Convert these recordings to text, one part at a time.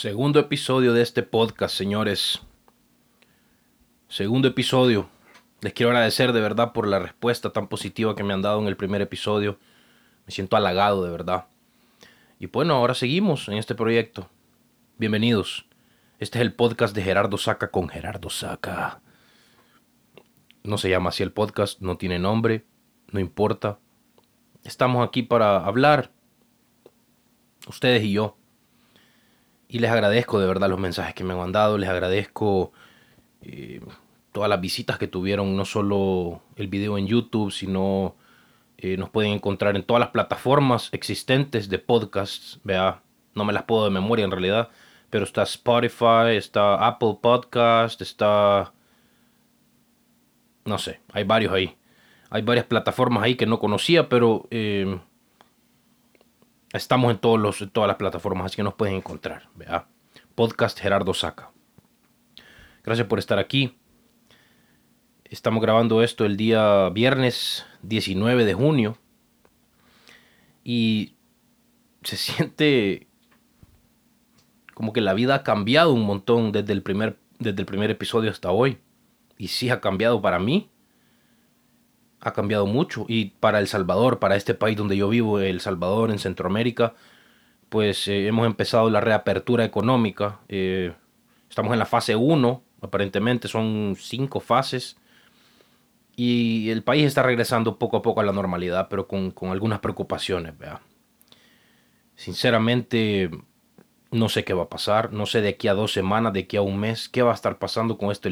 Segundo episodio de este podcast, señores. Segundo episodio. Les quiero agradecer de verdad por la respuesta tan positiva que me han dado en el primer episodio. Me siento halagado, de verdad. Y bueno, ahora seguimos en este proyecto. Bienvenidos. Este es el podcast de Gerardo Saca con Gerardo Saca. No se llama así el podcast, no tiene nombre, no importa. Estamos aquí para hablar, ustedes y yo. Y les agradezco de verdad los mensajes que me han dado. Les agradezco todas las visitas que tuvieron. No solo el video en YouTube, sino nos pueden encontrar en todas las plataformas existentes de podcasts. Vea, no me las puedo de memoria en realidad. Pero está Spotify, está Apple Podcasts, está... no sé, hay varios ahí. Hay varias plataformas ahí que no conocía, pero... estamos en todas las plataformas, así que nos pueden encontrar, ¿verdad? Podcast Gerardo Saca. Gracias por estar aquí. Estamos grabando esto el día viernes 19 de junio. Y se siente como que la vida ha cambiado un montón desde el primer episodio hasta hoy. Y sí ha cambiado para mí. Ha cambiado mucho, y para El Salvador, para este país donde yo vivo, El Salvador, en Centroamérica, pues hemos empezado la reapertura económica. Estamos en la fase 1, aparentemente son 5 fases, y el país está regresando poco a poco a la normalidad, pero con algunas preocupaciones, ¿verdad? Sinceramente, no sé qué va a pasar, no sé de aquí a 2 semanas, de aquí a un mes, qué va a estar pasando con esto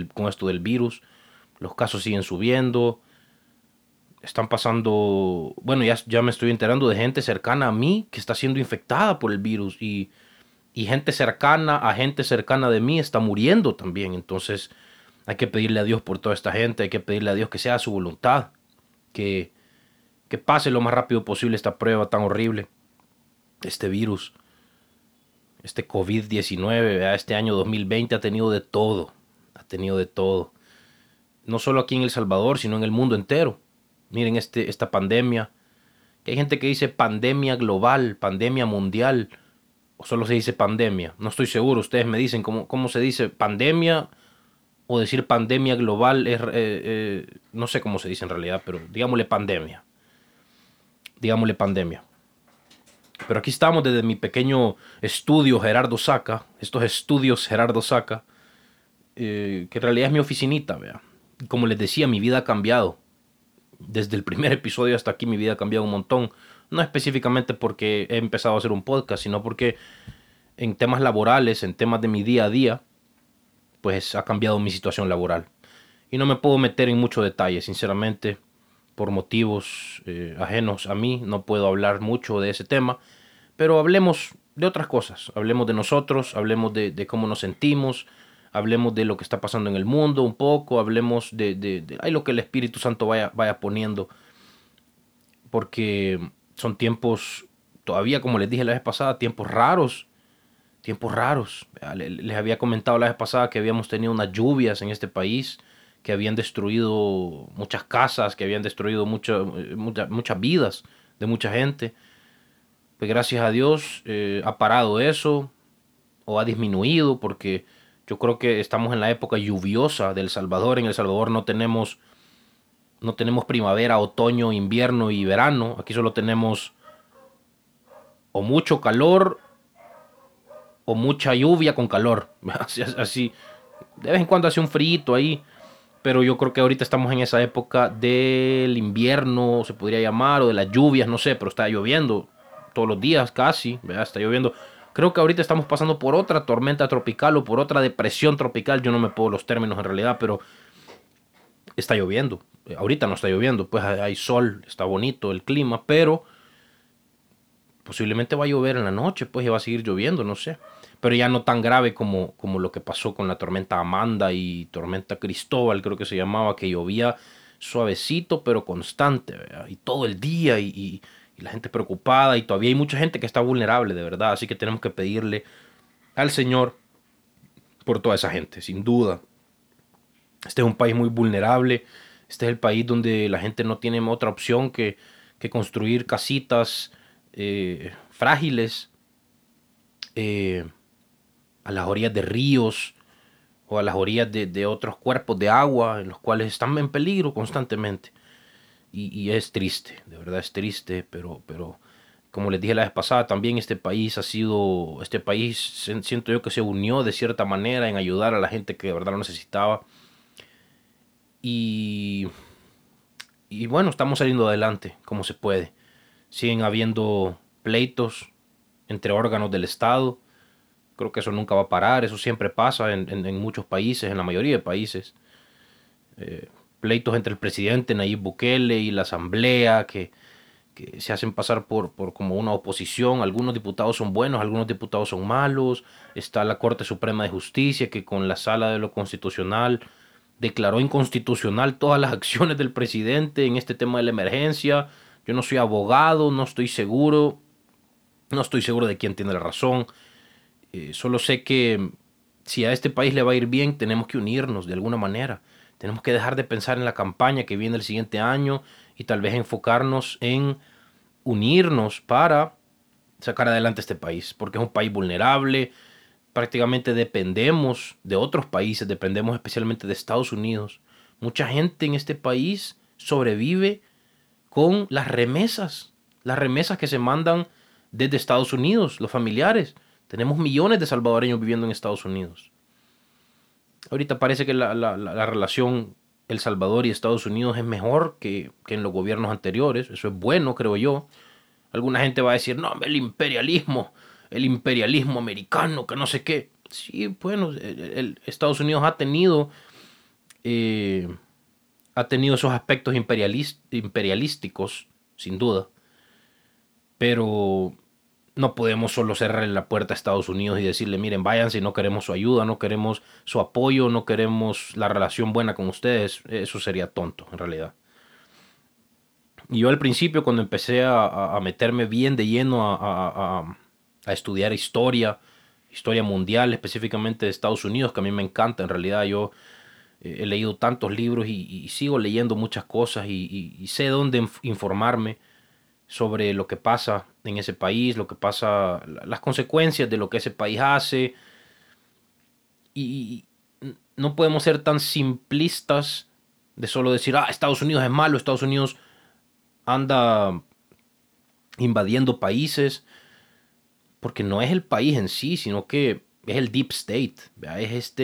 del virus. Los casos siguen subiendo. Están pasando, bueno, ya me estoy enterando de gente cercana a mí que está siendo infectada por el virus. Y gente cercana de mí está muriendo también. Entonces hay que pedirle a Dios por toda esta gente. Hay que pedirle a Dios que sea su voluntad. Que pase lo más rápido posible esta prueba tan horrible. Este virus, este COVID-19, este año 2020 ha tenido de todo. Ha tenido de todo. No solo aquí en El Salvador, sino en el mundo entero. Miren esta pandemia, que hay gente que dice pandemia global, pandemia mundial, o solo se dice pandemia. No estoy seguro, ustedes me dicen cómo se dice pandemia, o decir pandemia global, es, no sé cómo se dice en realidad, pero digámosle pandemia. Digámosle pandemia. Pero aquí estamos desde mi pequeño estudio Gerardo Saca, estos estudios Gerardo Saca, que en realidad es mi oficinita, vea. Y como les decía, mi vida ha cambiado. Desde el primer episodio hasta aquí mi vida ha cambiado un montón. No específicamente porque he empezado a hacer un podcast, sino porque en temas laborales, en temas de mi día a día, pues ha cambiado mi situación laboral. Y no me puedo meter en mucho detalle, sinceramente, por motivos ajenos a mí. No puedo hablar mucho de ese tema, pero hablemos de otras cosas. Hablemos de nosotros, hablemos de cómo nos sentimos. Hablemos de lo que está pasando en el mundo un poco. Hablemos de lo que el Espíritu Santo vaya poniendo. Porque son tiempos, todavía como les dije la vez pasada, tiempos raros. Tiempos raros. Les había comentado la vez pasada que habíamos tenido unas lluvias en este país. Que habían destruido muchas casas. Que habían destruido muchas vidas de mucha gente. Pues gracias a Dios ha parado eso. O ha disminuido porque... yo creo que estamos en la época lluviosa de El Salvador. En El Salvador no tenemos primavera, otoño, invierno y verano. Aquí solo tenemos o mucho calor o mucha lluvia con calor. Así, de vez en cuando hace un frío ahí. Pero yo creo que ahorita estamos en esa época del invierno, se podría llamar, o de las lluvias, no sé. Pero está lloviendo todos los días casi, ¿verdad? Está lloviendo. Creo que ahorita estamos pasando por otra tormenta tropical o por otra depresión tropical. Yo no me puedo los términos en realidad, pero está lloviendo. Ahorita no está lloviendo, pues hay sol, está bonito el clima, pero posiblemente va a llover en la noche, pues, y va a seguir lloviendo, no sé. Pero ya no tan grave como lo que pasó con la tormenta Amanda y tormenta Cristóbal, creo que se llamaba, que llovía suavecito pero constante, ¿verdad? Y todo el día y la gente preocupada, y todavía hay mucha gente que está vulnerable, de verdad. Así que tenemos que pedirle al Señor por toda esa gente, sin duda. Este es un país muy vulnerable. Este es el país donde la gente no tiene otra opción que construir casitas frágiles. a las orillas de ríos o a las orillas de otros cuerpos de agua en los cuales están en peligro constantemente. Y es triste, de verdad es triste, pero como les dije la vez pasada, también este país siento yo que se unió de cierta manera en ayudar a la gente que de verdad lo necesitaba. Y bueno, estamos saliendo adelante como se puede. Siguen habiendo pleitos entre órganos del Estado. Creo que eso nunca va a parar, eso siempre pasa en muchos países, en la mayoría de países. Pleitos entre el presidente Nayib Bukele y la asamblea que se hacen pasar por como una oposición. Algunos diputados son buenos, algunos diputados son malos. Está la Corte Suprema de Justicia que con la Sala de lo Constitucional declaró inconstitucional todas las acciones del presidente en este tema de la emergencia. Yo no soy abogado, no estoy seguro de quién tiene la razón. Solo sé que si a este país le va a ir bien, tenemos que unirnos de alguna manera. Tenemos que dejar de pensar en la campaña que viene el siguiente año y tal vez enfocarnos en unirnos para sacar adelante este país, porque es un país vulnerable. Prácticamente dependemos de otros países, dependemos especialmente de Estados Unidos. Mucha gente en este país sobrevive con las remesas que se mandan desde Estados Unidos, los familiares. Tenemos millones de salvadoreños viviendo en Estados Unidos. Ahorita parece que la relación El Salvador y Estados Unidos es mejor que en los gobiernos anteriores. Eso es bueno, creo yo. Alguna gente va a decir, no, el imperialismo americano, que no sé qué. Sí, bueno, Estados Unidos ha tenido esos aspectos imperialísticos, sin duda. Pero no podemos solo cerrarle la puerta a Estados Unidos y decirle, miren, váyanse, no queremos su ayuda, no queremos su apoyo, no queremos la relación buena con ustedes. Eso sería tonto, en realidad. Y yo al principio, cuando empecé a meterme bien de lleno a estudiar historia mundial, específicamente de Estados Unidos, que a mí me encanta, en realidad yo he leído tantos libros y sigo leyendo muchas cosas y sé dónde informarme sobre lo que pasa en ese país, lo que pasa, las consecuencias de lo que ese país hace. Y no podemos ser tan simplistas de solo decir, Estados Unidos es malo, Estados Unidos anda invadiendo países, porque no es el país en sí, sino que es el deep state, ¿verdad? Es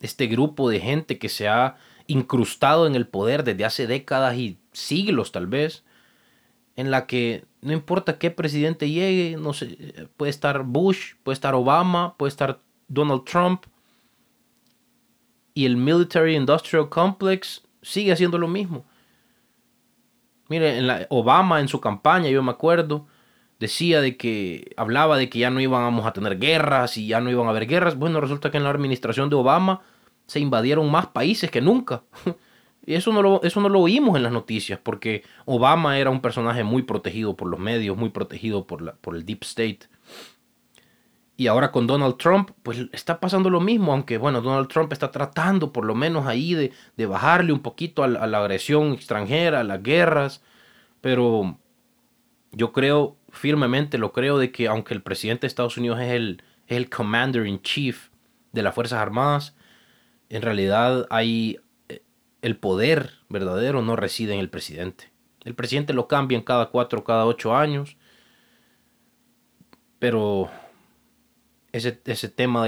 este grupo de gente que se ha incrustado en el poder desde hace décadas y siglos tal vez, en la que no importa qué presidente llegue, no sé, puede estar Bush, puede estar Obama, puede estar Donald Trump, y el Military Industrial Complex sigue haciendo lo mismo. Mire, Obama en su campaña, yo me acuerdo, hablaba de que ya no íbamos a tener guerras y ya no iban a haber guerras. Bueno, resulta que en la administración de Obama se invadieron más países que nunca. Y eso no lo oímos en las noticias, porque Obama era un personaje muy protegido por los medios, muy protegido por el Deep State. Y ahora con Donald Trump, pues está pasando lo mismo, aunque bueno, Donald Trump está tratando por lo menos ahí de bajarle un poquito a la agresión extranjera, a las guerras. Pero yo creo, firmemente lo creo, de que aunque el presidente de Estados Unidos es el Commander in Chief de las Fuerzas Armadas, en realidad el poder verdadero no reside en el presidente. El presidente lo cambian cada 4, cada 8 años. Pero ese tema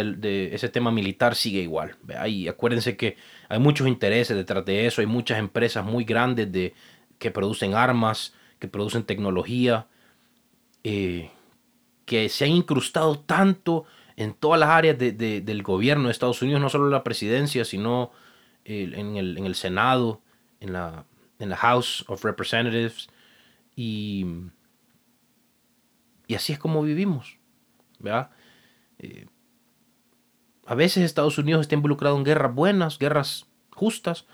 militar sigue igual. Y acuérdense que hay muchos intereses detrás de eso. Hay muchas empresas muy grandes que producen armas, que producen tecnología, que se han incrustado tanto en todas las áreas del gobierno de Estados Unidos, no solo la presidencia, sino en el Senado, en la House of Representatives, y así es como vivimos, ¿verdad? A veces Estados Unidos está involucrado en guerras buenas, guerras justas.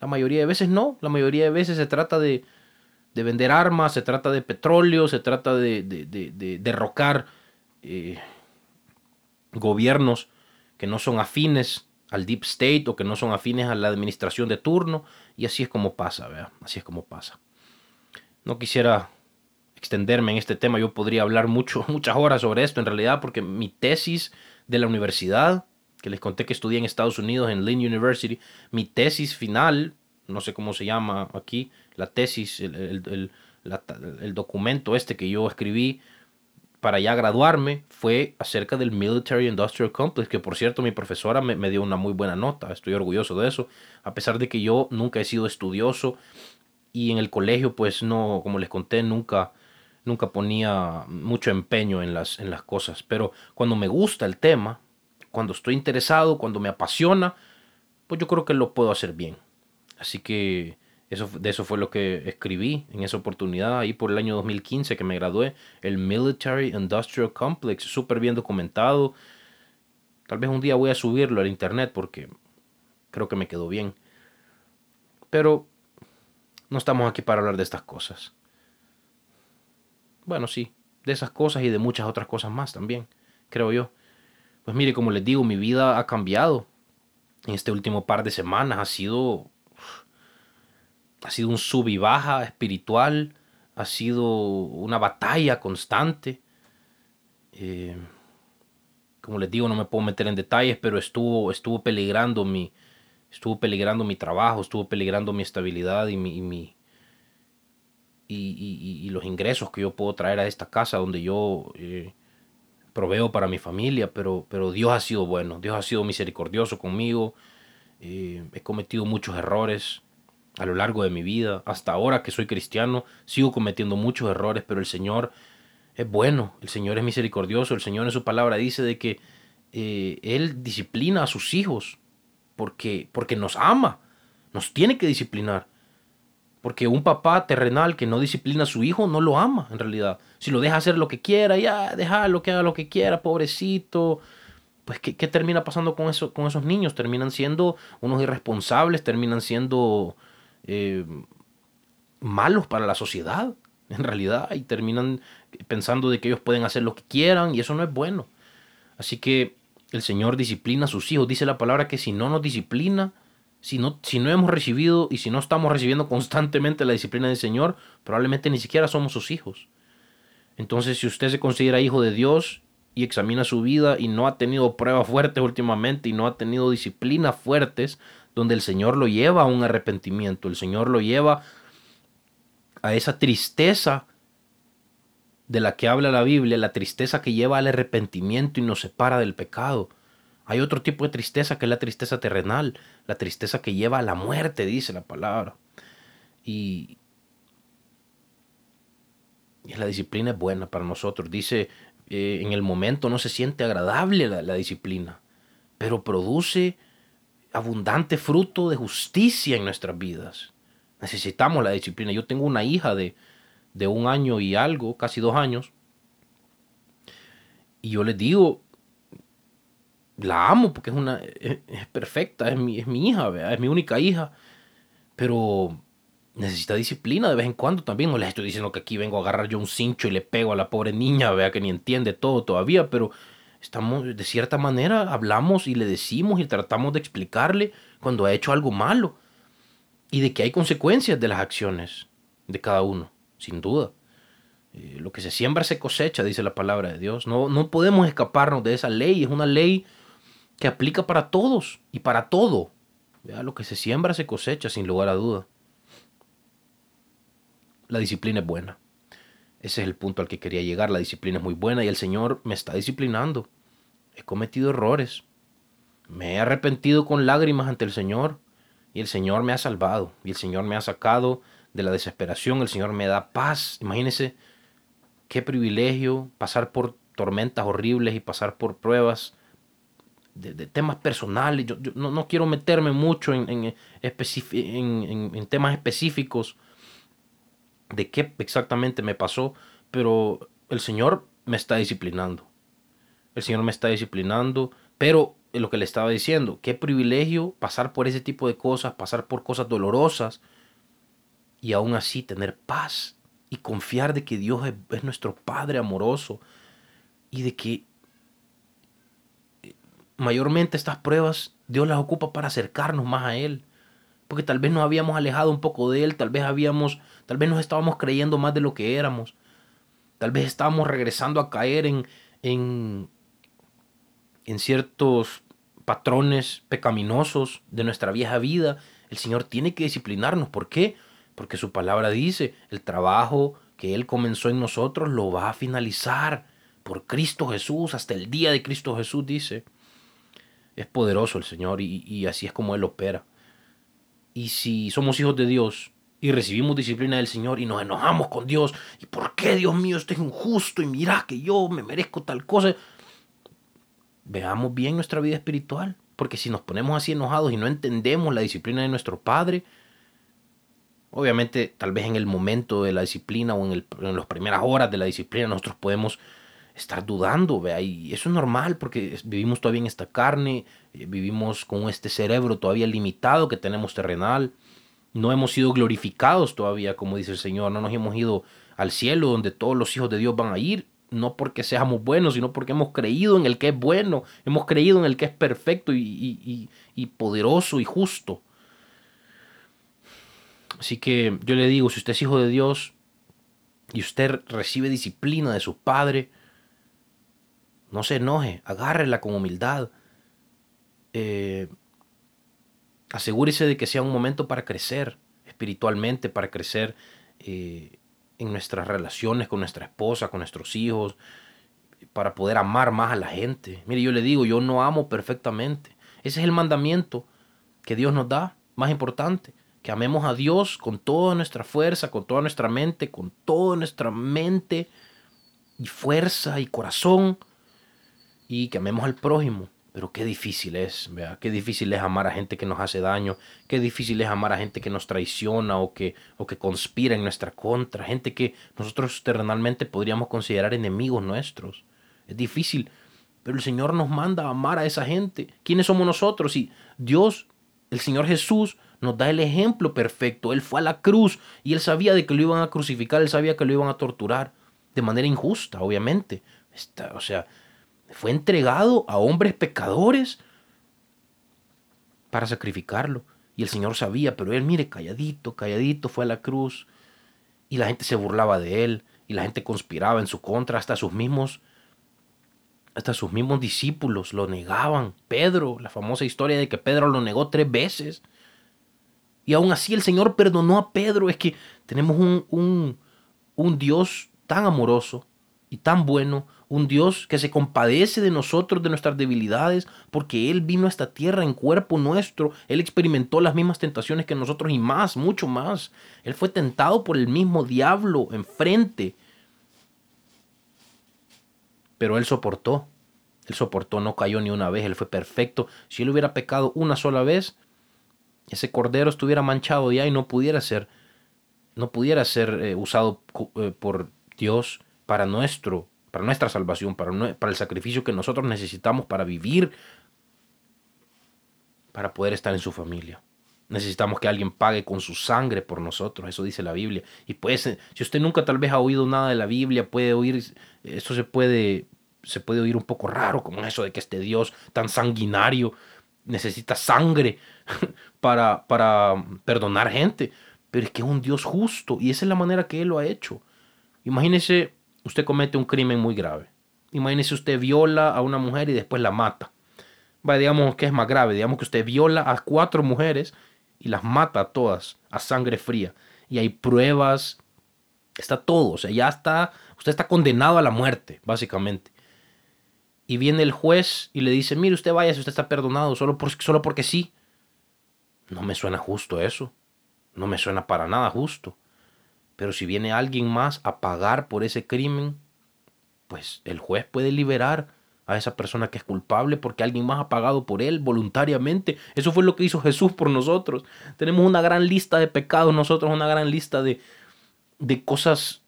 La mayoría de veces no. La mayoría de veces se trata de vender armas, se trata de petróleo, se trata de derrocar gobiernos que no son afines al Deep State o que no son afines a la administración de turno, y así es como pasa, ¿verdad? Así es como pasa. No quisiera extenderme en este tema, yo podría hablar muchas horas sobre esto en realidad, porque mi tesis de la universidad, que les conté que estudié en Estados Unidos, en Lynn University. Mi tesis final, no sé cómo se llama aquí, la tesis, el documento este que yo escribí para ya graduarme, fue acerca del Military Industrial Complex, que por cierto mi profesora me dio una muy buena nota, estoy orgulloso de eso, a pesar de que yo nunca he sido estudioso y en el colegio pues no, como les conté, nunca ponía mucho empeño en las cosas, pero cuando me gusta el tema, cuando estoy interesado, cuando me apasiona, pues yo creo que lo puedo hacer bien. Así que de eso fue lo que escribí en esa oportunidad, ahí por el año 2015 que me gradué, el Military Industrial Complex, súper bien documentado. Tal vez un día voy a subirlo al internet porque creo que me quedó bien. Pero no estamos aquí para hablar de estas cosas. Bueno, sí, de esas cosas y de muchas otras cosas más también, creo yo. Pues mire, como les digo, mi vida ha cambiado. En este último par de semanas ha sido un sub y baja espiritual, ha sido una batalla constante. Como les digo, no me puedo meter en detalles, pero estuvo peligrando mi trabajo, estuvo peligrando mi estabilidad y los ingresos que yo puedo traer a esta casa donde yo proveo para mi familia, pero Dios ha sido bueno, Dios ha sido misericordioso conmigo. He cometido muchos errores a lo largo de mi vida. Hasta ahora que soy cristiano, sigo cometiendo muchos errores, pero el Señor es bueno, el Señor es misericordioso, el Señor en su palabra dice de que Él disciplina a sus hijos porque nos ama, nos tiene que disciplinar. Porque un papá terrenal que no disciplina a su hijo no lo ama en realidad. Si lo deja hacer lo que quiera, ya, déjalo que haga lo que quiera, pobrecito. Pues ¿qué termina pasando con eso, con esos niños? Terminan siendo unos irresponsables, terminan siendo malos para la sociedad en realidad, y terminan pensando de que ellos pueden hacer lo que quieran, y eso no es bueno. Así que el Señor disciplina a sus hijos. Dice la palabra que si no nos disciplina, si no hemos recibido y si no estamos recibiendo constantemente la disciplina del Señor, probablemente ni siquiera somos sus hijos. Entonces, si usted se considera hijo de Dios y examina su vida y no ha tenido pruebas fuertes últimamente y no ha tenido disciplinas fuertes, donde el Señor lo lleva a un arrepentimiento, el Señor lo lleva a esa tristeza de la que habla la Biblia, la tristeza que lleva al arrepentimiento y nos separa del pecado. Hay otro tipo de tristeza que es la tristeza terrenal, la tristeza que lleva a la muerte, dice la palabra. Y la disciplina es buena para nosotros. Dice, en el momento no se siente agradable la disciplina, pero produce abundante fruto de justicia en nuestras vidas. Necesitamos la disciplina. Yo tengo una hija de 1 año y algo, casi 2 años. Y yo les digo, la amo porque es perfecta, es mi hija, ¿verdad? Es mi única hija. Pero necesita disciplina de vez en cuando también. No les estoy diciendo que aquí vengo a agarrar yo un cincho y le pego a la pobre niña, ¿verdad? Que ni entiende todo todavía, pero estamos, de cierta manera, hablamos y le decimos y tratamos de explicarle cuando ha hecho algo malo y de que hay consecuencias de las acciones de cada uno, sin duda. Lo que se siembra se cosecha, dice la palabra de Dios. No podemos escaparnos de esa ley, es una ley que aplica para todos y para todo. ¿Ya? Lo que se siembra se cosecha, sin lugar a duda. La disciplina es buena. Ese es el punto al que quería llegar. La disciplina es muy buena y el Señor me está disciplinando. He cometido errores. Me he arrepentido con lágrimas ante el Señor y el Señor me ha salvado. Y el Señor me ha sacado de la desesperación. El Señor me da paz. Imagínense qué privilegio pasar por tormentas horribles y pasar por pruebas de temas personales. Yo no quiero meterme mucho en temas específicos de qué exactamente me pasó, pero el Señor me está disciplinando. El Señor me está disciplinando, pero lo que le estaba diciendo, qué privilegio pasar por ese tipo de cosas, pasar por cosas dolorosas y aún así tener paz y confiar de que Dios es nuestro Padre amoroso y de que mayormente estas pruebas Dios las ocupa para acercarnos más a Él. Porque tal vez nos habíamos alejado un poco de Él, tal vez nos estábamos creyendo más de lo que éramos, tal vez estábamos regresando a caer en, en, en ciertos patrones pecaminosos de nuestra vieja vida, el Señor tiene que disciplinarnos. ¿Por qué? Porque su palabra dice, el trabajo que Él comenzó en nosotros lo va a finalizar por Cristo Jesús, hasta el día de Cristo Jesús, dice. Es poderoso el Señor y así es como Él opera. Y si somos hijos de Dios y recibimos disciplina del Señor y nos enojamos con Dios, ¿y por qué, Dios mío, esto es injusto y mirá que yo me merezco tal cosa? Veamos bien nuestra vida espiritual, porque si nos ponemos así enojados y no entendemos la disciplina de nuestro Padre, obviamente tal vez en el momento de la disciplina o en las primeras horas de la disciplina nosotros podemos estar dudando, ¿vea? Y eso es normal porque vivimos todavía en esta carne, vivimos con este cerebro todavía limitado que tenemos terrenal, no hemos sido glorificados todavía, como dice el Señor, no nos hemos ido al cielo donde todos los hijos de Dios van a ir, no porque seamos buenos, sino porque hemos creído en el que es bueno, hemos creído en el que es perfecto y poderoso y justo. Así que yo le digo, si usted es hijo de Dios y usted recibe disciplina de su Padre, no se enoje, agárrela con humildad. Asegúrese de que sea un momento para crecer espiritualmente, para crecer en nuestras relaciones con nuestra esposa, con nuestros hijos, para poder amar más a la gente. Mire, yo le digo, yo no amo perfectamente. Ese es el mandamiento que Dios nos da, más importante, que amemos a Dios con toda nuestra fuerza, con toda nuestra mente, y fuerza y corazón, y que amemos al prójimo. Pero qué difícil es, ¿verdad? Qué difícil es amar a gente que nos hace daño, qué difícil es amar a gente que nos traiciona o que conspira en nuestra contra, gente que nosotros terrenalmente podríamos considerar enemigos nuestros. Es difícil, pero el Señor nos manda a amar a esa gente. ¿Quiénes somos nosotros? Y Dios, el Señor Jesús, nos da el ejemplo perfecto. Él fue a la cruz y Él sabía de que lo iban a crucificar, Él sabía que lo iban a torturar de manera injusta, obviamente. Fue entregado a hombres pecadores para sacrificarlo. Y el Señor sabía, pero Él, mire, calladito fue a la cruz. Y la gente se burlaba de Él. Y la gente conspiraba en su contra. Hasta sus mismos discípulos lo negaban. Pedro, la famosa historia de que Pedro lo negó 3 veces. Y aún así el Señor perdonó a Pedro. Es que tenemos un Dios tan amoroso y tan bueno, un Dios que se compadece de nosotros, de nuestras debilidades, porque Él vino a esta tierra en cuerpo nuestro. Él experimentó las mismas tentaciones que nosotros y más, mucho más. Él fue tentado por el mismo diablo enfrente. Pero Él soportó. Él soportó, no cayó ni una vez. Él fue perfecto. Si Él hubiera pecado una sola vez, ese cordero estuviera manchado ya y no pudiera ser usado por Dios para nuestra salvación, para el sacrificio que nosotros necesitamos para vivir, para poder estar en su familia. Necesitamos que alguien pague con su sangre por nosotros, eso dice la Biblia. Y pues, si usted nunca tal vez ha oído nada de la Biblia, esto se puede oír un poco raro, como eso de que este Dios tan sanguinario necesita sangre para perdonar gente. Pero es que es un Dios justo y esa es la manera que Él lo ha hecho. Imagínese, usted comete un crimen muy grave. Imagínese, usted viola a una mujer y después la mata. Digamos que es más grave. Digamos que usted viola a 4 mujeres y las mata a todas a sangre fría. Y hay pruebas. Está todo. O sea, usted está condenado a la muerte, básicamente. Y viene el juez y le dice, mire, usted váyase, usted está perdonado solo porque sí. No me suena justo eso. No me suena para nada justo. Pero si viene alguien más a pagar por ese crimen, pues el juez puede liberar a esa persona que es culpable porque alguien más ha pagado por él voluntariamente. Eso fue lo que hizo Jesús por nosotros. Tenemos una gran lista de pecados nosotros, una gran lista de cosas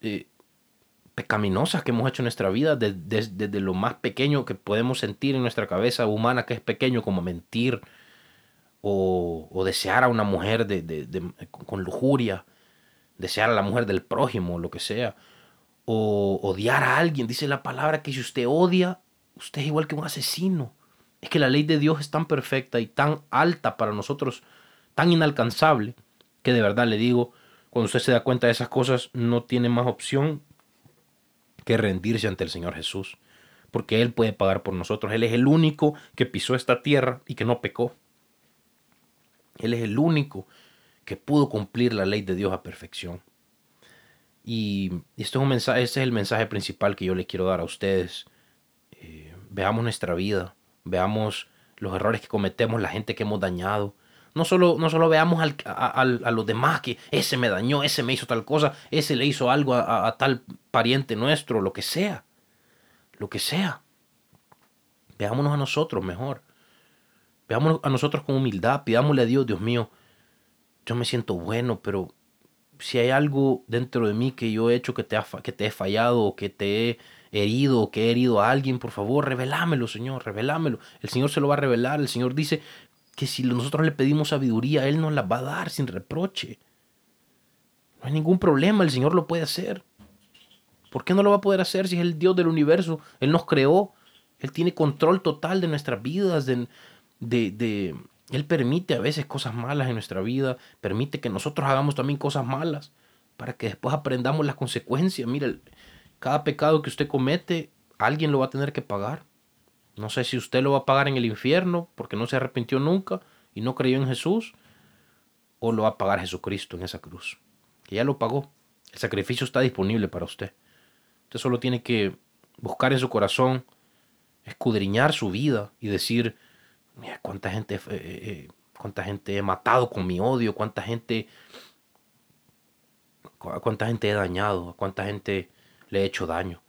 pecaminosas que hemos hecho en nuestra vida, desde lo más pequeño que podemos sentir en nuestra cabeza humana, que es pequeño, como mentir o desear a una mujer con lujuria, desear a la mujer del prójimo, lo que sea, o odiar a alguien. Dice la palabra que si usted odia, usted es igual que un asesino. Es que la ley de Dios es tan perfecta y tan alta para nosotros, tan inalcanzable, que de verdad le digo, cuando usted se da cuenta de esas cosas, no tiene más opción que rendirse ante el Señor Jesús. porque Él puede pagar por nosotros. Él es el único que pisó esta tierra y que no pecó. Él es el único que pudo cumplir la ley de Dios a perfección. Y esto es un mensaje, este es el mensaje principal que yo les quiero dar a ustedes. Veamos nuestra vida, veamos los errores que cometemos, la gente que hemos dañado. No solo veamos a los demás, que ese me dañó, ese me hizo tal cosa, ese le hizo algo a tal pariente nuestro, lo que sea. Lo que sea. Veámonos a nosotros mejor. Veámonos a nosotros con humildad. Pidámosle a Dios: Dios mío, yo me siento bueno, pero si hay algo dentro de mí que yo he hecho que te he fallado, o que te he herido, o que he herido a alguien, por favor, revelámelo, Señor, revelámelo. El Señor se lo va a revelar. El Señor dice que si nosotros le pedimos sabiduría, Él nos la va a dar sin reproche. No hay ningún problema, el Señor lo puede hacer. ¿Por qué no lo va a poder hacer si es el Dios del universo? Él nos creó, Él tiene control total de nuestras vidas, Él permite a veces cosas malas en nuestra vida, permite que nosotros hagamos también cosas malas para que después aprendamos las consecuencias. Mira, cada pecado que usted comete, alguien lo va a tener que pagar. No sé si usted lo va a pagar en el infierno porque no se arrepintió nunca y no creyó en Jesús, o lo va a pagar Jesucristo en esa cruz, que ya lo pagó. El sacrificio está disponible para usted. Usted solo tiene que buscar en su corazón, escudriñar su vida y decir: mira, cuánta gente he matado con mi odio, cuánta gente he dañado, cuánta gente le he hecho daño.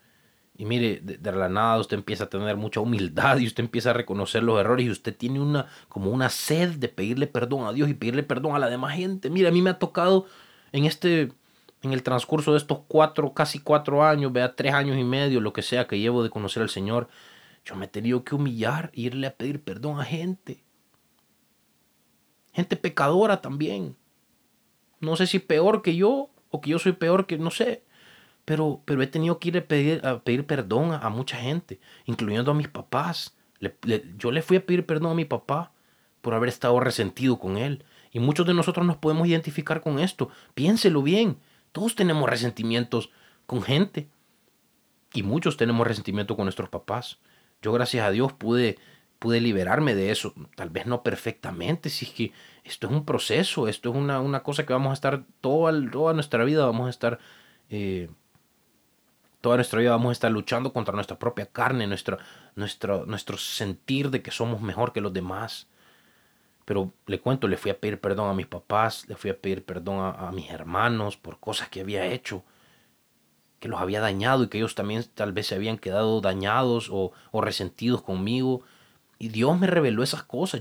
Y mire, de la nada usted empieza a tener mucha humildad y usted empieza a reconocer los errores, y usted tiene como una sed de pedirle perdón a Dios y pedirle perdón a la demás gente. Mira, a mí me ha tocado en el transcurso de estos casi cuatro años, vea, 3 años y medio, lo que sea que llevo de conocer al Señor, yo me he tenido que humillar e irle a pedir perdón a gente. Gente pecadora también. No sé si peor que yo, o que yo soy peor que, no sé. Pero he tenido que ir a pedir perdón a mucha gente, incluyendo a mis papás. Yo le fui a pedir perdón a mi papá por haber estado resentido con él. Y muchos de nosotros nos podemos identificar con esto. Piénselo bien. Todos tenemos resentimientos con gente. Y muchos tenemos resentimiento con nuestros papás. Yo, gracias a Dios, pude liberarme de eso. Tal vez no perfectamente, si es que esto es un proceso, esto es una cosa que vamos a estar toda nuestra vida, vamos a estar luchando contra nuestra propia carne, nuestro sentir de que somos mejor que los demás. Pero le cuento, le fui a pedir perdón a mis papás, le fui a pedir perdón a mis hermanos por cosas que había hecho, que los había dañado y que ellos también tal vez se habían quedado dañados o resentidos conmigo. Y Dios me reveló esas cosas.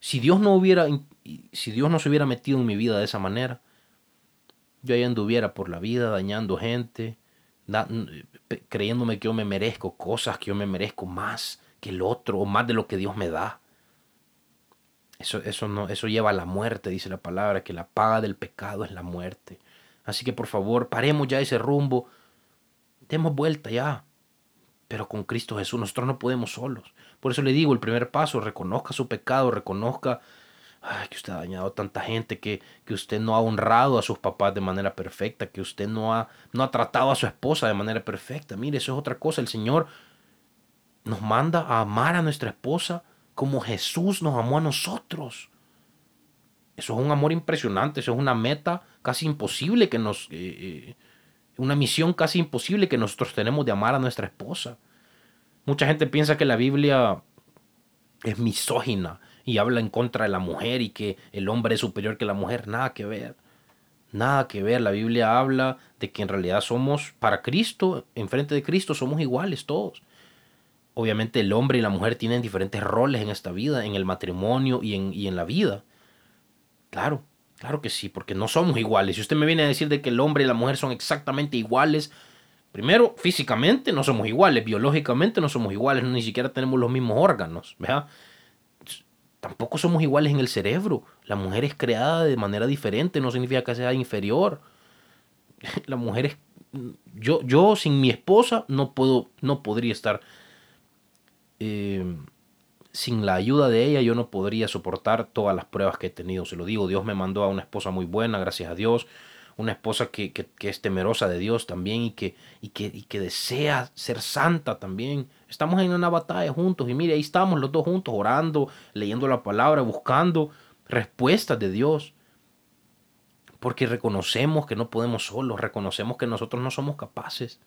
Si Dios no se hubiera metido en mi vida de esa manera, yo ahí anduviera por la vida dañando gente, creyéndome que yo me merezco cosas, que yo me merezco más que el otro o más de lo que Dios me da. Eso lleva a la muerte, dice la palabra, que la paga del pecado es la muerte. Así que por favor, paremos ya ese rumbo, demos vuelta ya, pero con Cristo Jesús. Nosotros no podemos solos. Por eso le digo, el primer paso: reconozca su pecado, reconozca que usted ha dañado a tanta gente, que usted no ha honrado a sus papás de manera perfecta, que usted no ha tratado a su esposa de manera perfecta. Mire, eso es otra cosa. El Señor nos manda a amar a nuestra esposa como Jesús nos amó a nosotros. Eso es un amor impresionante, eso es una meta casi imposible que una misión casi imposible que nosotros tenemos, de amar a nuestra esposa. Mucha gente piensa que la Biblia es misógina y habla en contra de la mujer y que el hombre es superior que la mujer. Nada que ver, nada que ver. La Biblia habla de que en realidad somos para Cristo, enfrente de Cristo somos iguales todos. Obviamente el hombre y la mujer tienen diferentes roles en esta vida, en el matrimonio y en la vida. Claro, claro que sí, porque no somos iguales. Si usted me viene a decir de que el hombre y la mujer son exactamente iguales, primero, físicamente no somos iguales, biológicamente no somos iguales, ni siquiera tenemos los mismos órganos, ¿verdad? Tampoco somos iguales en el cerebro. La mujer es creada de manera diferente, no significa que sea inferior. La mujer es... Yo sin mi esposa no podría estar... Sin la ayuda de ella yo no podría soportar todas las pruebas que he tenido. Se lo digo, Dios me mandó a una esposa muy buena, gracias a Dios. una esposa que es temerosa de Dios también y que desea ser santa también. Estamos en una batalla juntos y mire, ahí estamos los dos juntos orando, leyendo la palabra, buscando respuestas de Dios. Porque reconocemos que no podemos solos, reconocemos que nosotros no somos capaces,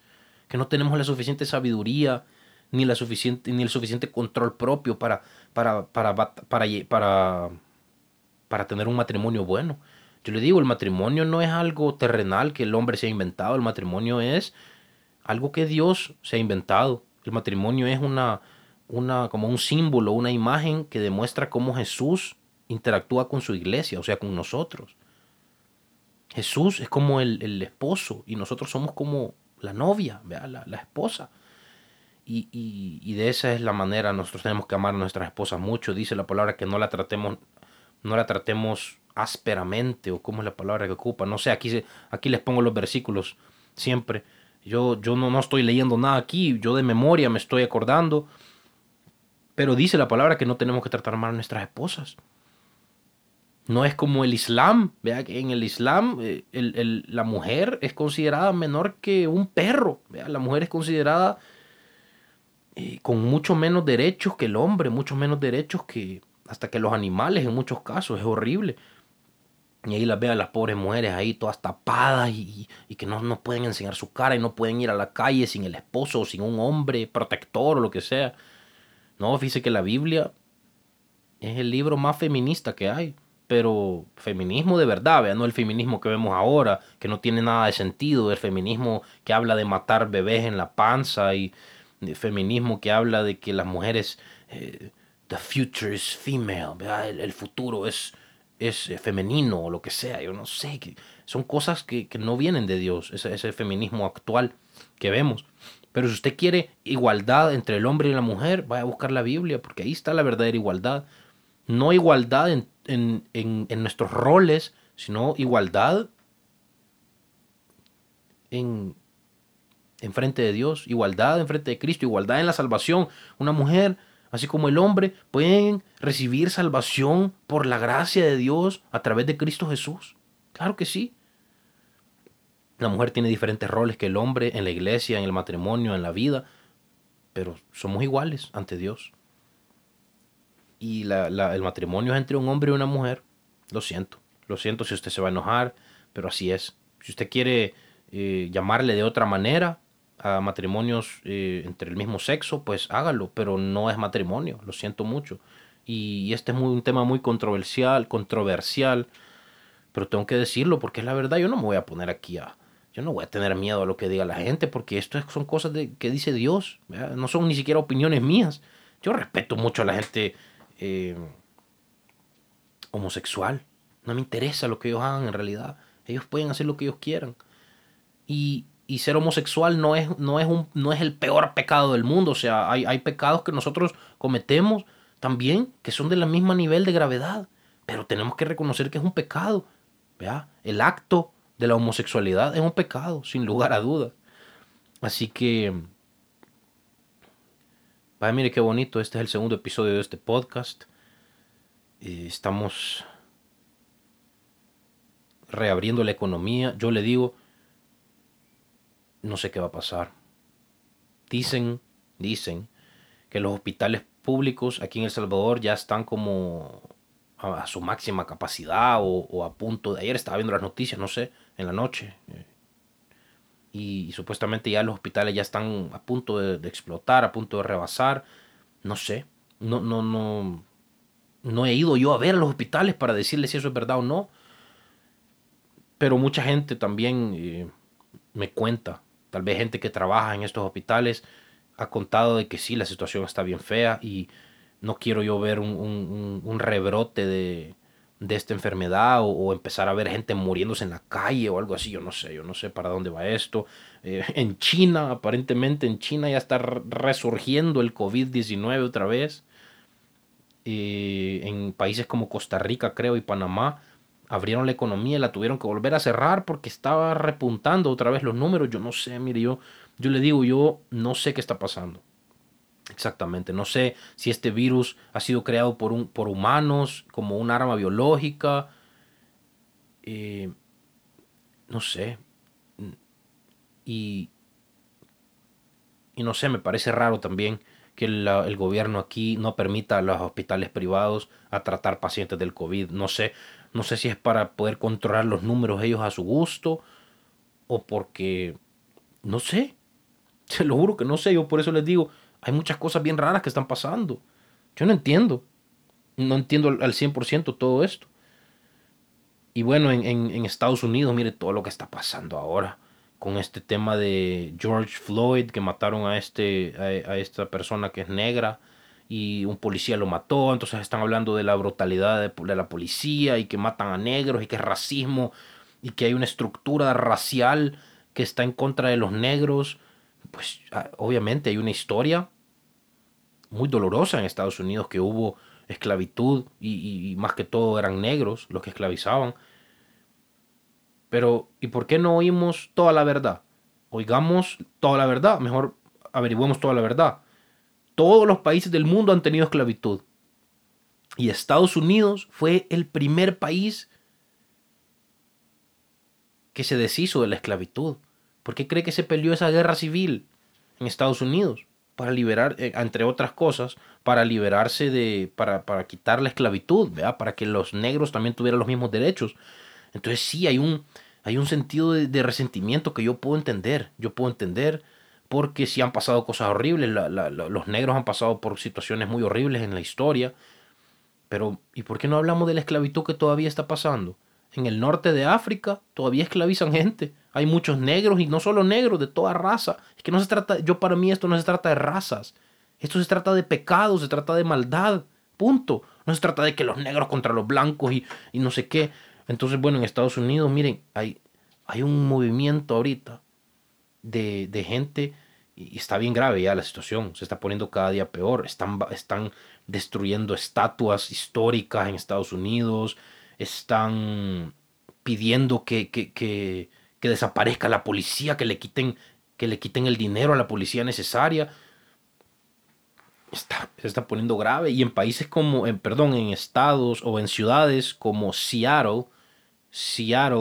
que no tenemos la suficiente sabiduría ni el suficiente control propio para tener un matrimonio bueno. Yo le digo, el matrimonio no es algo terrenal que el hombre se ha inventado, el matrimonio es algo que Dios se ha inventado. El matrimonio es como un símbolo, una imagen que demuestra cómo Jesús interactúa con su iglesia, o sea, con nosotros. Jesús es como el esposo y nosotros somos como la novia, la esposa. Y de esa es la manera, nosotros tenemos que amar a nuestras esposas mucho. Dice la palabra que no la tratemos ásperamente, o cómo es la palabra que ocupa. No sé, aquí les pongo los versículos siempre. Yo no estoy leyendo nada aquí, yo de memoria me estoy acordando. Pero dice la palabra que no tenemos que tratar mal a nuestras esposas. No es como el Islam, vea que en el Islam la mujer es considerada menor que un perro, vea, la mujer es considerada con mucho menos derechos que el hombre, mucho menos derechos que hasta que los animales en muchos casos, es horrible. Y ahí las vea las pobres mujeres ahí todas tapadas y que no pueden enseñar su cara y no pueden ir a la calle sin el esposo o sin un hombre protector o lo que sea. No, fíjese que la Biblia es el libro más feminista que hay. Pero feminismo de verdad, ¿vea? No el feminismo que vemos ahora, que no tiene nada de sentido, el feminismo que habla de matar bebés en la panza y el feminismo que habla de que las mujeres, the future is female, ¿vea? El futuro es femenino o lo que sea, yo no sé, son cosas que no vienen de Dios, ese feminismo actual que vemos. Pero si usted quiere igualdad entre el hombre y la mujer, vaya a buscar la Biblia, porque ahí está la verdadera igualdad. No igualdad en nuestros roles, sino igualdad en frente de Dios, igualdad en frente de Cristo, igualdad en la salvación. Una mujer, así como el hombre, pueden recibir salvación por la gracia de Dios a través de Cristo Jesús. Claro que sí. La mujer tiene diferentes roles que el hombre en la iglesia, en el matrimonio, en la vida, pero somos iguales ante Dios. Y el matrimonio es entre un hombre y una mujer. Lo siento si usted se va a enojar, pero así es. Si usted quiere llamarle de otra manera a matrimonios entre el mismo sexo, pues hágalo, pero no es matrimonio, lo siento mucho. Y este es un tema muy controversial, pero tengo que decirlo porque es la verdad. Yo no me voy a poner aquí yo no voy a tener miedo a lo que diga la gente, porque esto son cosas que dice Dios, ¿verdad? No son ni siquiera opiniones mías. Yo respeto mucho a la gente homosexual. No me interesa lo que ellos hagan en realidad. Ellos pueden hacer lo que ellos quieran. Y ser homosexual no es el peor pecado del mundo. O sea, hay pecados que nosotros cometemos también que son del mismo nivel de gravedad. Pero tenemos que reconocer que es un pecado. ¿Vea? El acto de la homosexualidad es un pecado, sin lugar a dudas. Así que... Vaya, mire qué bonito, este es el segundo episodio de este podcast. Estamos reabriendo la economía. Yo le digo, no sé qué va a pasar. Dicen que los hospitales públicos aquí en El Salvador ya están como a su máxima capacidad o a punto de... Ayer estaba viendo las noticias, no sé, en la noche... Y supuestamente ya los hospitales ya están a punto de explotar, a punto de rebasar. No sé, no he ido yo a ver a los hospitales para decirles si eso es verdad o no. Pero mucha gente también me cuenta, tal vez gente que trabaja en estos hospitales, ha contado de que sí, la situación está bien fea y no quiero yo ver un rebrote de esta enfermedad o empezar a ver gente muriéndose en la calle o algo así. Yo no sé para dónde va esto. En China, aparentemente en China ya está resurgiendo el COVID-19 otra vez. En países como Costa Rica, creo, y Panamá, abrieron la economía y la tuvieron que volver a cerrar porque estaba repuntando otra vez los números. Yo no sé, mire, yo le digo, yo no sé qué está pasando. Exactamente, no sé si este virus ha sido creado por humanos como un arma biológica, no sé. Y no sé, me parece raro también que el gobierno aquí no permita a los hospitales privados a tratar pacientes del COVID. No sé si es para poder controlar los números ellos a su gusto o porque... no sé. Se lo juro que no sé. Yo por eso les digo, hay muchas cosas bien raras que están pasando. Yo no entiendo. No entiendo al 100% todo esto. Y bueno, en Estados Unidos, mire todo lo que está pasando ahora. Con este tema de George Floyd, que mataron a esta persona que es negra. Y un policía lo mató. Entonces están hablando de la brutalidad de la policía. Y que matan a negros. Y que es racismo. Y que hay una estructura racial que está en contra de los negros. Pues obviamente hay una historia muy dolorosa en Estados Unidos, que hubo esclavitud y más que todo eran negros los que esclavizaban. Pero ¿y por qué no oímos toda la verdad? Oigamos toda la verdad, mejor averiguemos toda la verdad. Todos los países del mundo han tenido esclavitud y Estados Unidos fue el primer país que se deshizo de la esclavitud. ¿Por qué cree que se peleó esa guerra civil en Estados Unidos? Para liberar, entre otras cosas, para liberarse de... para quitar la esclavitud, ¿verdad? Para que los negros también tuvieran los mismos derechos. Entonces sí, hay un sentido de resentimiento que yo puedo entender. Yo puedo entender porque sí han pasado cosas horribles. Los negros han pasado por situaciones muy horribles en la historia. Pero ¿y por qué no hablamos de la esclavitud que todavía está pasando? En el norte de África todavía esclavizan gente. Hay muchos negros y no solo negros, de toda raza. Es que no se trata, yo para mí esto no se trata de razas. Esto se trata de pecados, se trata de maldad. Punto. No se trata de que los negros contra los blancos y no sé qué. Entonces, bueno, en Estados Unidos, miren, hay un movimiento ahorita de gente y está bien grave ya la situación. Se está poniendo cada día peor. Están destruyendo estatuas históricas en Estados Unidos. Están pidiendo que desaparezca la policía, que le quiten el dinero a la policía necesaria. Se está poniendo grave. Y en países como, en estados o en ciudades como Seattle,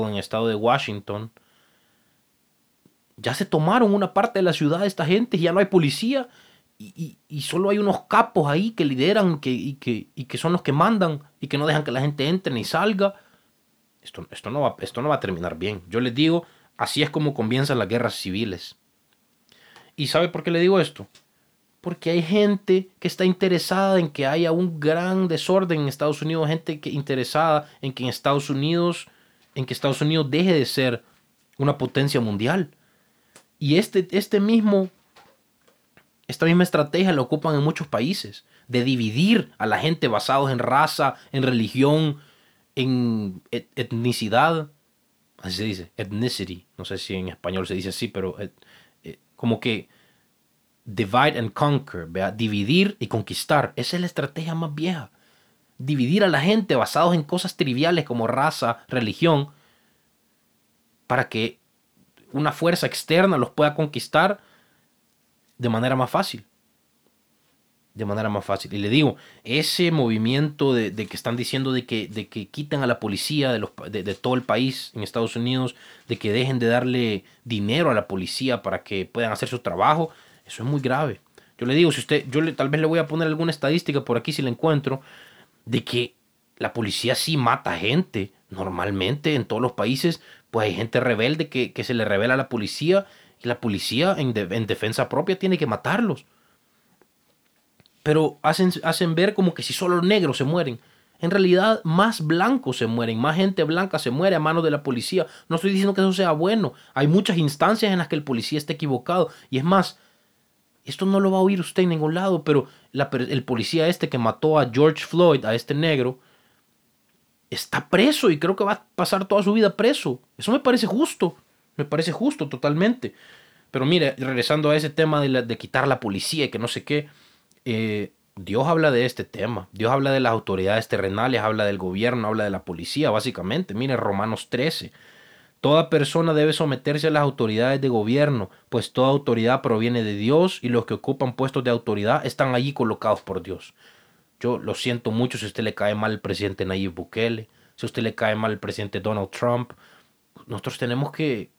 en el estado de Washington, ya se tomaron una parte de la ciudad de esta gente, ya no hay policía. Y solo hay unos capos ahí que lideran y que son los que mandan y que no dejan que la gente entre ni salga. Esto no va a terminar bien. Yo les digo, así es como comienzan las guerras civiles. ¿Y sabe por qué le digo esto? Porque hay gente que está interesada en que haya un gran desorden en Estados Unidos. Gente interesada en que Estados Unidos deje de ser una potencia mundial. Y esta misma estrategia la ocupan en muchos países, de dividir a la gente basados en raza, en religión, en etnicidad. Así se dice, ethnicity. No sé si en español se dice así, pero como que divide and conquer, ¿verdad? Dividir y conquistar. Esa es la estrategia más vieja. Dividir a la gente basados en cosas triviales como raza, religión, para que una fuerza externa los pueda conquistar de manera más fácil. De manera más fácil. Y le digo, ese movimiento de que están diciendo de que quitan a la policía de todo el país en Estados Unidos, de que dejen de darle dinero a la policía para que puedan hacer su trabajo, eso es muy grave. Yo le digo, tal vez le voy a poner alguna estadística por aquí si la encuentro, de que la policía sí mata gente. Normalmente en todos los países pues hay gente rebelde que se le revela a la policía. Y la policía en defensa propia tiene que matarlos. Pero hacen ver como que si solo los negros se mueren. En realidad más blancos se mueren. Más gente blanca se muere a manos de la policía. No estoy diciendo que eso sea bueno. Hay muchas instancias en las que el policía está equivocado. Y es más, esto no lo va a oír usted en ningún lado. Pero el policía que mató a George Floyd, a este negro, está preso. Y creo que va a pasar toda su vida preso. Eso me parece justo. Me parece justo totalmente. Pero mire, regresando a ese tema de quitar la policía y que no sé qué. Dios habla de este tema. Dios habla de las autoridades terrenales, habla del gobierno, habla de la policía, básicamente. Mire, Romanos 13. Toda persona debe someterse a las autoridades de gobierno, pues toda autoridad proviene de Dios y los que ocupan puestos de autoridad están allí colocados por Dios. Yo lo siento mucho si a usted le cae mal el presidente Nayib Bukele, si a usted le cae mal el presidente Donald Trump. nosotros tenemos que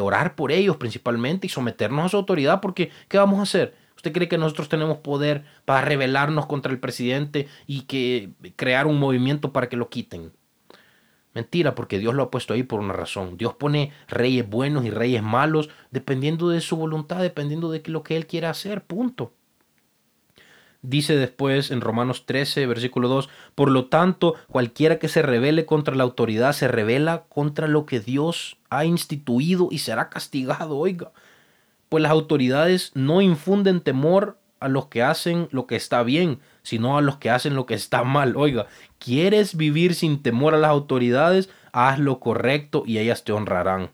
orar por ellos principalmente y someternos a su autoridad, porque ¿qué vamos a hacer? ¿Usted cree que nosotros tenemos poder para rebelarnos contra el presidente y que crear un movimiento para que lo quiten? Mentira, porque Dios lo ha puesto ahí por una razón. Dios pone reyes buenos y reyes malos dependiendo de su voluntad, dependiendo de lo que Él quiera hacer, punto. Dice después en Romanos 13, versículo 2, por lo tanto, cualquiera que se rebele contra la autoridad se rebela contra lo que Dios ha instituido y será castigado, oiga. Pues las autoridades no infunden temor a los que hacen lo que está bien, sino a los que hacen lo que está mal. Oiga, ¿quieres vivir sin temor a las autoridades? Haz lo correcto y ellas te honrarán.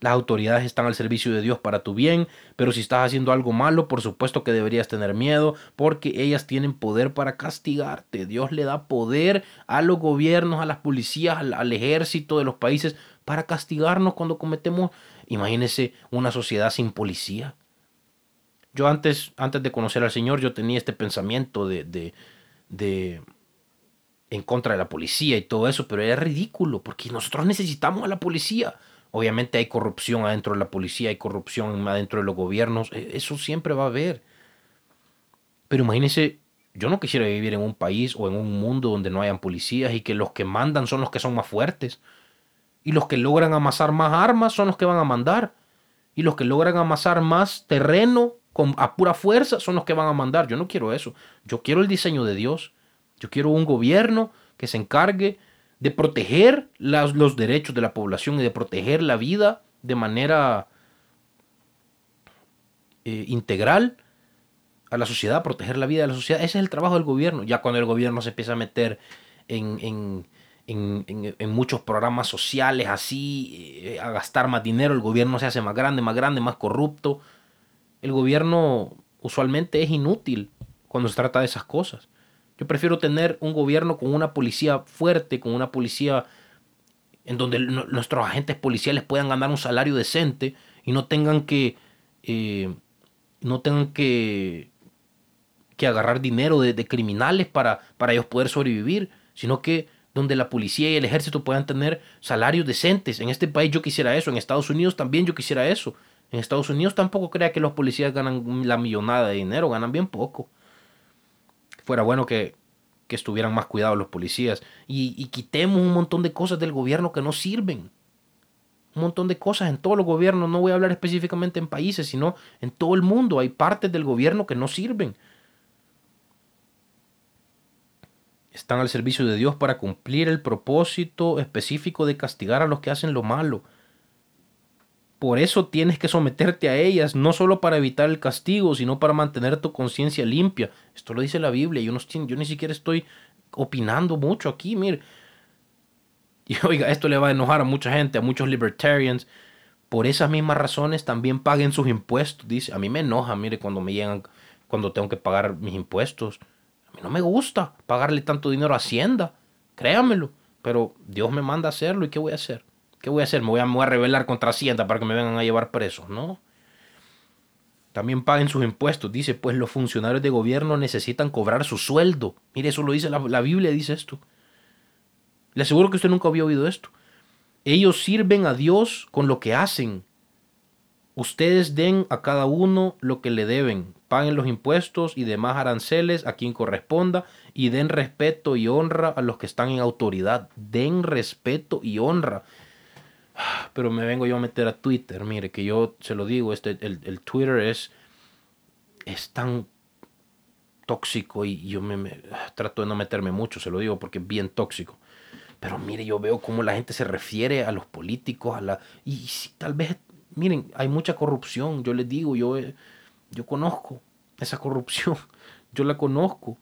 Las autoridades están al servicio de Dios para tu bien, pero si estás haciendo algo malo, por supuesto que deberías tener miedo, porque ellas tienen poder para castigarte. Dios le da poder a los gobiernos, a las policías, al ejército de los países para castigarnos cuando cometemos, imagínense, una sociedad sin policía. Yo antes de conocer al Señor, yo tenía este pensamiento de en contra de la policía y todo eso, pero era ridículo, porque nosotros necesitamos a la policía. Obviamente hay corrupción adentro de la policía, hay corrupción adentro de los gobiernos, eso siempre va a haber. Pero imagínense, yo no quisiera vivir en un país o en un mundo donde no hayan policías y que los que mandan son los que son más fuertes. Y los que logran amasar más armas son los que van a mandar. Y los que logran amasar más terreno a pura fuerza son los que van a mandar. Yo no quiero eso. Yo quiero el diseño de Dios. Yo quiero un gobierno que se encargue de proteger los derechos de la población y de proteger la vida de manera integral a la sociedad, proteger la vida de la sociedad. Ese es el trabajo del gobierno. Ya cuando el gobierno se empieza a meter en muchos programas sociales así, a gastar más dinero, el gobierno se hace más grande, más corrupto. El gobierno usualmente es inútil cuando se trata de esas cosas. Yo prefiero tener un gobierno con una policía fuerte, con una policía en donde nuestros agentes policiales puedan ganar un salario decente y no tengan que agarrar dinero de criminales para ellos poder sobrevivir, sino que donde la policía y el ejército puedan tener salarios decentes. En este país yo quisiera eso, en Estados Unidos también yo quisiera eso. En Estados Unidos tampoco crea que los policías ganan la millonada de dinero, ganan bien poco. Fuera bueno que estuvieran más cuidados los policías y quitemos un montón de cosas del gobierno que no sirven. Un montón de cosas en todos los gobiernos, no voy a hablar específicamente en países, sino en todo el mundo. Hay partes del gobierno que no sirven. Están al servicio de Dios para cumplir el propósito específico de castigar a los que hacen lo malo. Por eso tienes que someterte a ellas, no solo para evitar el castigo, sino para mantener tu conciencia limpia. Esto lo dice la Biblia. Yo ni siquiera estoy opinando mucho aquí, mire. Y oiga, esto le va a enojar a mucha gente, a muchos libertarians. Por esas mismas razones también paguen sus impuestos, dice. A mí me enoja, mire, cuando tengo que pagar mis impuestos. A mí no me gusta pagarle tanto dinero a Hacienda, créamelo, pero Dios me manda a hacerlo. ¿Y qué voy a hacer? ¿Qué voy a hacer? ¿Me voy a rebelar contra Hacienda para que me vengan a llevar preso? No. También paguen sus impuestos, dice, pues los funcionarios de gobierno necesitan cobrar su sueldo. Mire, eso lo dice la Biblia, dice esto. Le aseguro que usted nunca había oído esto. Ellos sirven a Dios con lo que hacen. Ustedes den a cada uno lo que le deben, paguen los impuestos y demás aranceles a quien corresponda y den respeto y honra a los que están en autoridad. Den respeto y honra. Pero me vengo yo a meter a Twitter, mire, que yo se lo digo, el Twitter es tan tóxico y yo me trato de no meterme mucho, se lo digo porque es bien tóxico. Pero mire, yo veo cómo la gente se refiere a los políticos, y si, tal vez... Miren, hay mucha corrupción, yo les digo, yo conozco esa corrupción, yo la conozco,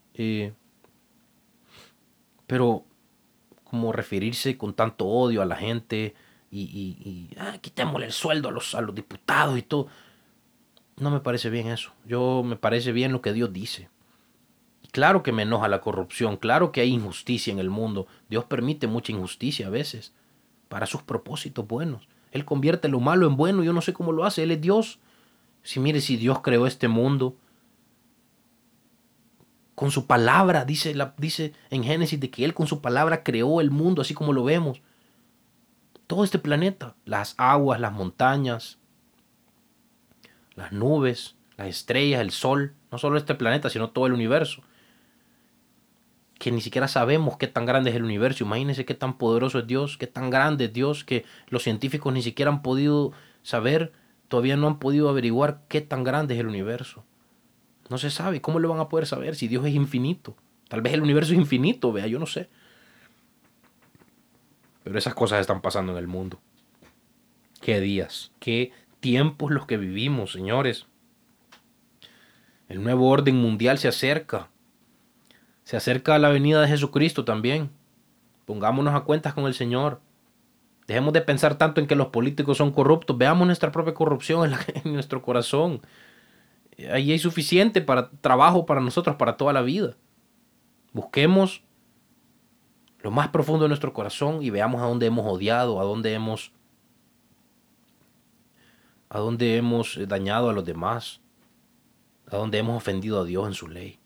pero como referirse con tanto odio a la gente y quitémosle el sueldo a los diputados y todo, no me parece bien eso. Yo me parece bien lo que Dios dice. Y claro que me enoja la corrupción, claro que hay injusticia en el mundo, Dios permite mucha injusticia a veces para sus propósitos buenos. Él convierte lo malo en bueno. Yo no sé cómo lo hace. Él es Dios. Si Dios creó este mundo con su palabra, dice en Génesis de que Él con su palabra creó el mundo así como lo vemos. todo este planeta, las aguas, las montañas, las nubes, las estrellas, el sol, no solo este planeta, sino todo el universo, que ni siquiera sabemos qué tan grande es el universo. Imagínense qué tan poderoso es Dios, qué tan grande es Dios, que los científicos ni siquiera han podido saber, todavía no han podido averiguar qué tan grande es el universo. No se sabe, ¿cómo lo van a poder saber si Dios es infinito? Tal vez el universo es infinito, vea, yo no sé. Pero esas cosas están pasando en el mundo. Qué días, qué tiempos los que vivimos, señores. El nuevo orden mundial se acerca. Se acerca a la venida de Jesucristo también. Pongámonos a cuentas con el Señor. Dejemos de pensar tanto en que los políticos son corruptos. Veamos nuestra propia corrupción en nuestro corazón. Ahí hay suficiente para trabajo para nosotros, para toda la vida. Busquemos lo más profundo de nuestro corazón y veamos a dónde hemos odiado, a dónde hemos dañado a los demás, a dónde hemos ofendido a Dios en su ley.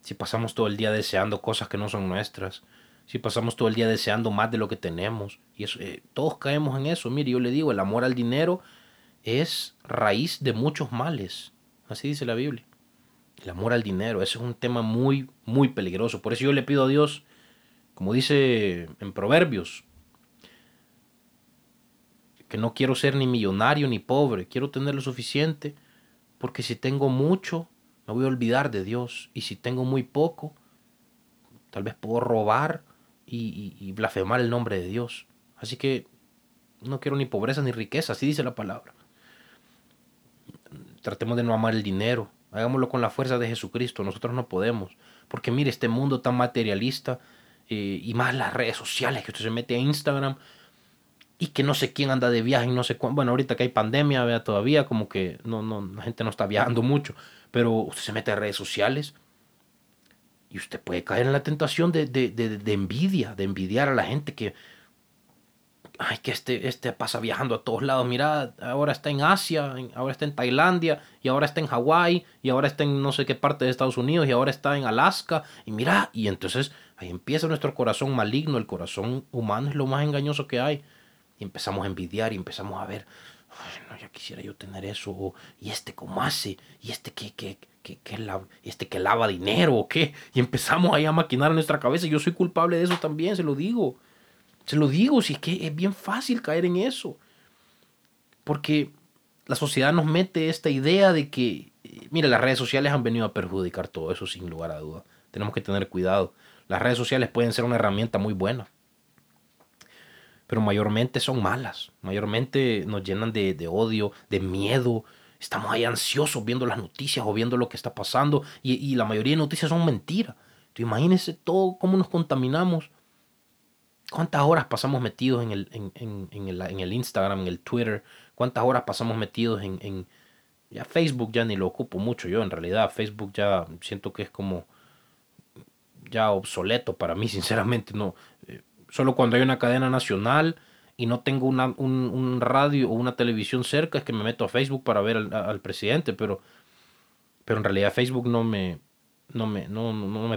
Si pasamos todo el día deseando cosas que no son nuestras, si pasamos todo el día deseando más de lo que tenemos, y eso, todos caemos en eso. Mire, yo le digo, el amor al dinero es raíz de muchos males, así dice la Biblia. El amor al dinero, eso es un tema muy, muy peligroso. Por eso yo le pido a Dios, como dice en Proverbios, que no quiero ser ni millonario ni pobre, quiero tener lo suficiente, porque si tengo mucho, me voy a olvidar de Dios. Y si tengo muy poco, tal vez puedo robar y blasfemar el nombre de Dios. Así que no quiero ni pobreza ni riqueza, así dice la palabra. Tratemos de no amar el dinero. Hagámoslo con la fuerza de Jesucristo. Nosotros no podemos. Porque mire, este mundo tan materialista y más las redes sociales, que usted se mete a Instagram y que no sé quién anda de viaje y no sé cuándo. Bueno, ahorita que hay pandemia, vea, todavía como que no, la gente no está viajando mucho. Pero usted se mete a redes sociales y usted puede caer en la tentación de envidia, de envidiar a la gente que... Ay, que este pasa viajando a todos lados. Mira, ahora está en Asia, ahora está en Tailandia, y ahora está en Hawái, y ahora está en no sé qué parte de Estados Unidos, y ahora está en Alaska. Y mira, y entonces ahí empieza nuestro corazón maligno. El corazón humano es lo más engañoso que hay. Y empezamos a envidiar y empezamos a ver, no, ya quisiera yo tener eso. O, y este cómo hace, y este que lava dinero o qué. Y empezamos ahí a maquinar en nuestra cabeza. Yo soy culpable de eso también, se lo digo. Se lo digo, si es que es bien fácil caer en eso. Porque la sociedad nos mete esta idea de que... Mira, las redes sociales han venido a perjudicar todo eso sin lugar a duda. Tenemos que tener cuidado. Las redes sociales pueden ser una herramienta muy buena. Pero mayormente son malas. Mayormente nos llenan de odio, de miedo. Estamos ahí ansiosos viendo las noticias o viendo lo que está pasando. Y la mayoría de noticias son mentiras. Entonces, imagínense todo cómo nos contaminamos. ¿Cuántas horas pasamos metidos en el Instagram, en el Twitter? ¿Cuántas horas pasamos metidos en ya Facebook? Ya ni lo ocupo mucho yo, en realidad. Facebook ya siento que es como ya obsoleto para mí, sinceramente. No, solo cuando hay una cadena nacional y no tengo un radio o una televisión cerca es que me meto a Facebook para ver al presidente. Pero en realidad Facebook no me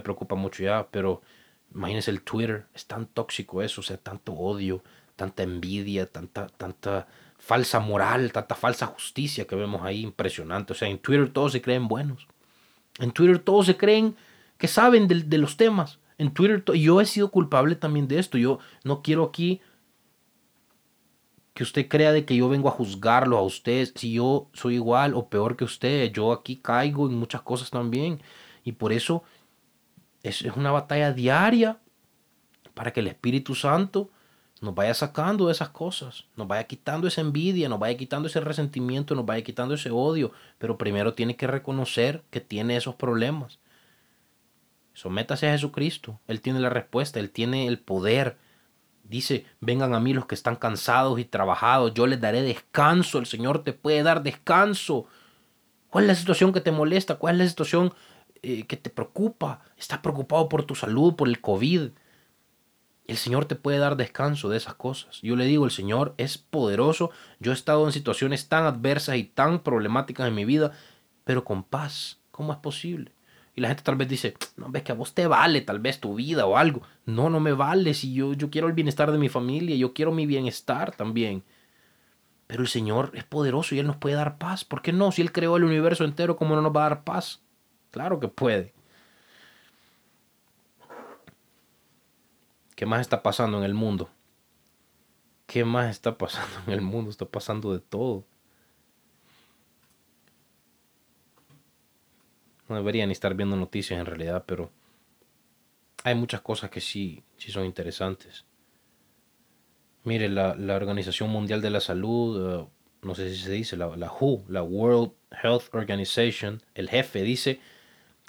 preocupa mucho ya, pero... Imagínense el Twitter, es tan tóxico eso, o sea, tanto odio, tanta envidia, tanta falsa moral, tanta falsa justicia que vemos ahí, impresionante. O sea, en Twitter todos se creen buenos, en Twitter todos se creen que saben de los temas, en Twitter yo he sido culpable también de esto. Yo no quiero aquí que usted crea de que yo vengo a juzgarlo a usted, si yo soy igual o peor que usted. Yo aquí caigo en muchas cosas también, y por eso... Es una batalla diaria para que el Espíritu Santo nos vaya sacando de esas cosas, nos vaya quitando esa envidia, nos vaya quitando ese resentimiento, nos vaya quitando ese odio. Pero primero tiene que reconocer que tiene esos problemas. Sométase a Jesucristo. Él tiene la respuesta, Él tiene el poder. Dice, vengan a mí los que están cansados y trabajados, yo les daré descanso. El Señor te puede dar descanso. ¿Cuál es la situación que te molesta? ¿Cuál es la situación que te preocupa? Estás preocupado por tu salud, por el COVID. El Señor te puede dar descanso de esas cosas. Yo le digo, el Señor es poderoso. Yo he estado en situaciones tan adversas y tan problemáticas en mi vida, pero con paz. ¿Cómo es posible? Y la gente tal vez dice, no, ves que a vos te vale tal vez tu vida o algo. No, no me vale. Si yo quiero el bienestar de mi familia, yo quiero mi bienestar también. Pero el Señor es poderoso y Él nos puede dar paz. ¿Por qué no? Si Él creó el universo entero, ¿cómo no nos va a dar paz? Claro que puede. ¿Qué más está pasando en el mundo? ¿Qué más está pasando en el mundo? Está pasando de todo. No debería ni estar viendo noticias en realidad, pero hay muchas cosas que sí son interesantes. Mire, la Organización Mundial de la Salud, no sé si se dice, la WHO, la World Health Organization, el jefe dice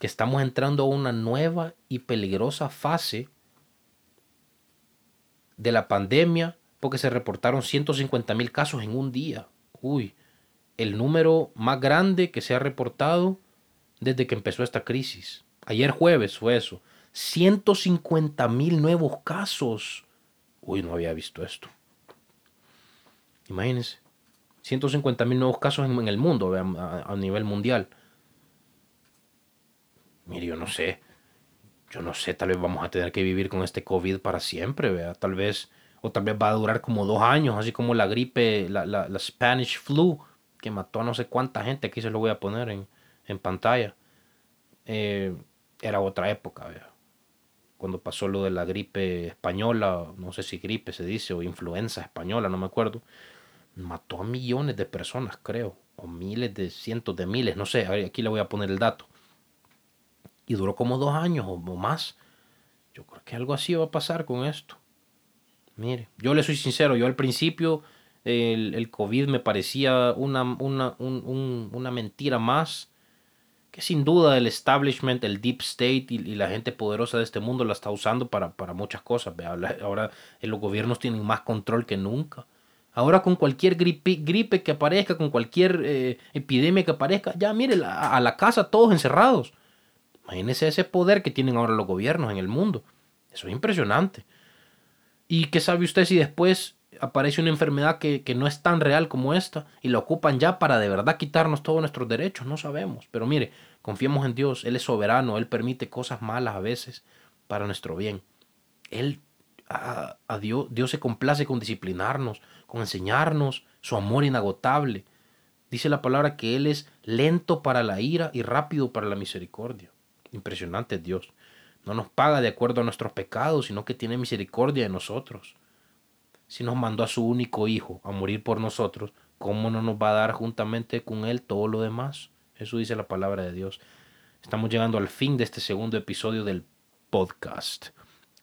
que estamos entrando a una nueva y peligrosa fase de la pandemia porque se reportaron 150,000 casos en un día. Uy, el número más grande que se ha reportado desde que empezó esta crisis. Ayer jueves fue eso. 150,000 nuevos casos. Uy, no había visto esto. Imagínense. 150,000 nuevos casos en el mundo, a nivel mundial. Mire, yo no sé, tal vez vamos a tener que vivir con este COVID para siempre, ¿verdad? Tal vez va a durar como 2 años, así como la gripe, la Spanish flu, que mató a no sé cuánta gente. Aquí se lo voy a poner en pantalla. Era otra época, ¿verdad? Cuando pasó lo de la gripe española, no sé si gripe se dice o influenza española, no me acuerdo, mató a millones de personas, creo, o miles de cientos de miles, no sé, aquí le voy a poner el dato, y duró como 2 años o más. Yo creo que algo así va a pasar con esto. Mire, yo le soy sincero, yo al principio el COVID me parecía una mentira más, que sin duda el establishment, el deep state y la gente poderosa de este mundo la está usando para muchas cosas. Ahora los gobiernos tienen más control que nunca. Ahora con cualquier gripe que aparezca, con cualquier epidemia que aparezca, ya mire, a la casa todos encerrados. Imagínense ese poder que tienen ahora los gobiernos en el mundo. Eso es impresionante. ¿Y qué sabe usted si después aparece una enfermedad que no es tan real como esta y la ocupan ya para de verdad quitarnos todos nuestros derechos? No sabemos, pero mire, confiemos en Dios. Él es soberano, Él permite cosas malas a veces para nuestro bien. Dios se complace con disciplinarnos, con enseñarnos su amor inagotable. Dice la palabra que Él es lento para la ira y rápido para la misericordia. Impresionante Dios. No nos paga de acuerdo a nuestros pecados, sino que tiene misericordia de nosotros. Si nos mandó a su único hijo a morir por nosotros, ¿cómo no nos va a dar juntamente con él todo lo demás? Eso dice la palabra de Dios. Estamos llegando al fin de este segundo episodio del podcast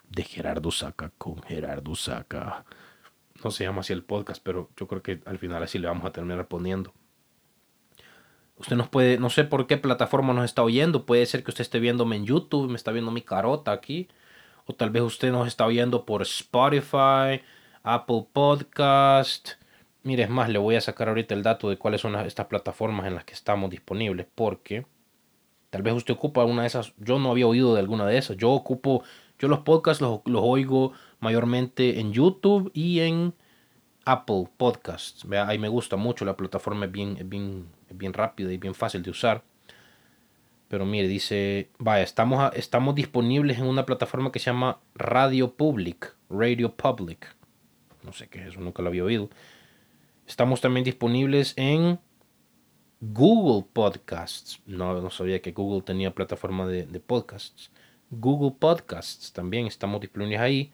de Gerardo Saca con Gerardo Saca. No se llama así el podcast, pero yo creo que al final así le vamos a terminar poniendo. Usted nos puede, no sé por qué plataforma nos está oyendo. Puede ser que usted esté viéndome en YouTube, me está viendo mi carota aquí. O tal vez usted nos está oyendo por Spotify, Apple Podcasts. Mire, es más, le voy a sacar ahorita el dato de cuáles son estas plataformas en las que estamos disponibles, porque tal vez usted ocupa una de esas. Yo no había oído de alguna de esas. Yo los podcasts los oigo mayormente en YouTube y en Apple Podcasts. Vea, ahí me gusta mucho, la plataforma es bien rápida y bien fácil de usar. Pero mire, dice, vaya, estamos disponibles en una plataforma que se llama Radio Public. No sé qué es eso, nunca lo había oído. Estamos también disponibles en Google Podcasts. No sabía que Google tenía plataforma de podcasts. Google Podcasts también estamos disponibles ahí.